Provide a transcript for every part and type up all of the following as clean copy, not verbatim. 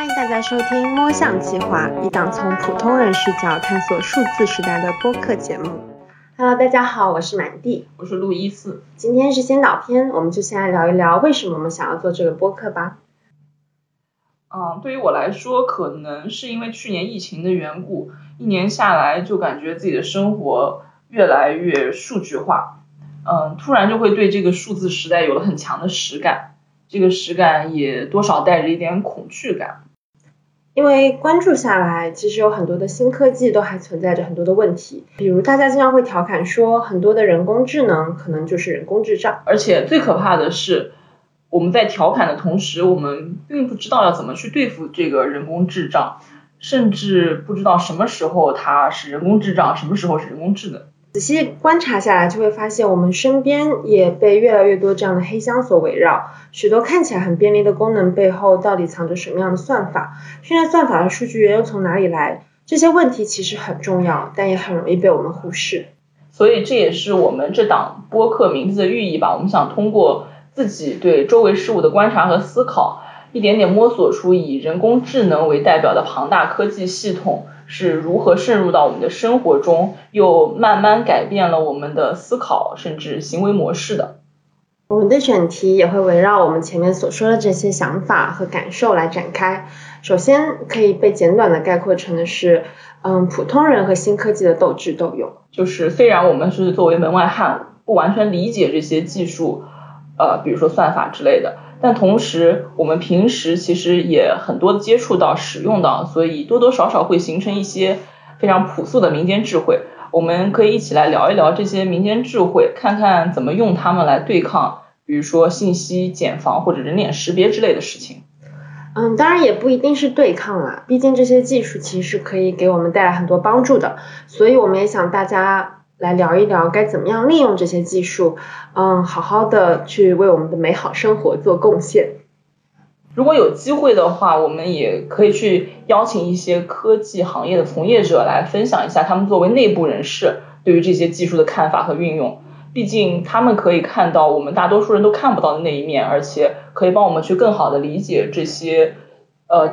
欢迎大家收听摸象计划，一档从普通人视角探索数字时代的播客节目。Hello， 大家好，我是满地，我是路易斯。今天是先导篇，我们就先来聊一聊为什么我们想要做这个播客吧。对于我来说，可能是因为去年疫情的缘故，一年下来就感觉自己的生活越来越数据化，突然就会对这个数字时代有了很强的实感。这个实感也多少带着一点恐惧感，因为关注下来，其实有很多的新科技都还存在着很多的问题，比如大家经常会调侃说，很多的人工智能可能就是人工智障。而且最可怕的是，我们在调侃的同时，我们并不知道要怎么去对付这个人工智障，甚至不知道什么时候它是人工智障，什么时候是人工智能。仔细观察下来，就会发现我们身边也被越来越多这样的黑箱所围绕，许多看起来很便利的功能背后到底藏着什么样的算法，训练算法的数据源又从哪里来，这些问题其实很重要，但也很容易被我们忽视。所以这也是我们这档播客名字的寓意吧，我们想通过自己对周围事物的观察和思考，一点点摸索出以人工智能为代表的庞大科技系统是如何渗入到我们的生活中，又慢慢改变了我们的思考甚至行为模式的。我们的选题也会围绕我们前面所说的这些想法和感受来展开。首先可以被简短的概括成的是，普通人和新科技的斗智斗勇。就是虽然我们是作为门外汉，不完全理解这些技术，比如说算法之类的，但同时我们平时其实也很多接触到使用到，所以多多少少会形成一些非常朴素的民间智慧。我们可以一起来聊一聊这些民间智慧，看看怎么用它们来对抗比如说信息茧房或者人脸识别之类的事情。当然也不一定是对抗啦，毕竟这些技术其实可以给我们带来很多帮助的，所以我们也想大家来聊一聊该怎么样利用这些技术，好好的去为我们的美好生活做贡献。如果有机会的话，我们也可以去邀请一些科技行业的从业者来分享一下他们作为内部人士对于这些技术的看法和运用，毕竟他们可以看到我们大多数人都看不到的那一面，而且可以帮我们去更好的理解这些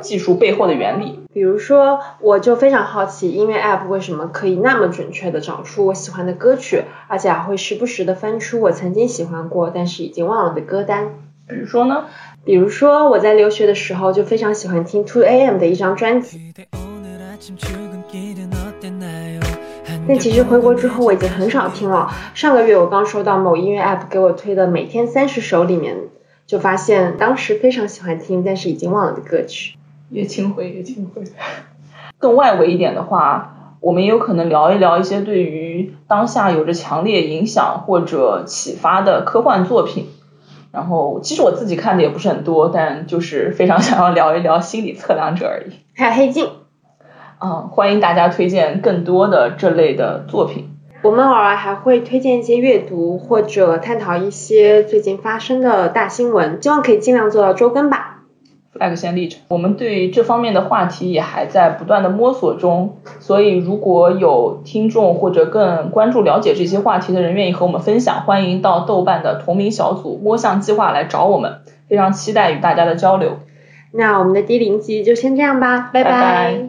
技术背后的原理。比如说，我就非常好奇音乐 app 为什么可以那么准确的找出我喜欢的歌曲，而且还会时不时的翻出我曾经喜欢过但是已经忘了的歌单。比如说呢？比如说我在留学的时候就非常喜欢听 2am 的一张专辑，但其实回国之后我已经很少听了。上个月我刚收到某音乐 app 给我推的每天30首里面，就发现当时非常喜欢听但是已经忘了的歌曲。也清灰。更外围一点的话，我们也有可能聊一聊一些对于当下有着强烈影响或者启发的科幻作品。然后其实我自己看的也不是很多，但就是非常想要聊一聊心理测量者而已，还有黑镜。欢迎大家推荐更多的这类的作品。我们偶尔还会推荐一些阅读，或者探讨一些最近发生的大新闻，希望可以尽量做到周更吧。flag 先立着，我们对这方面的话题也还在不断的摸索中，所以如果有听众或者更关注了解这些话题的人愿意和我们分享，欢迎到豆瓣的同名小组摸象计划来找我们，非常期待与大家的交流。那我们的第0集就先这样吧，拜拜。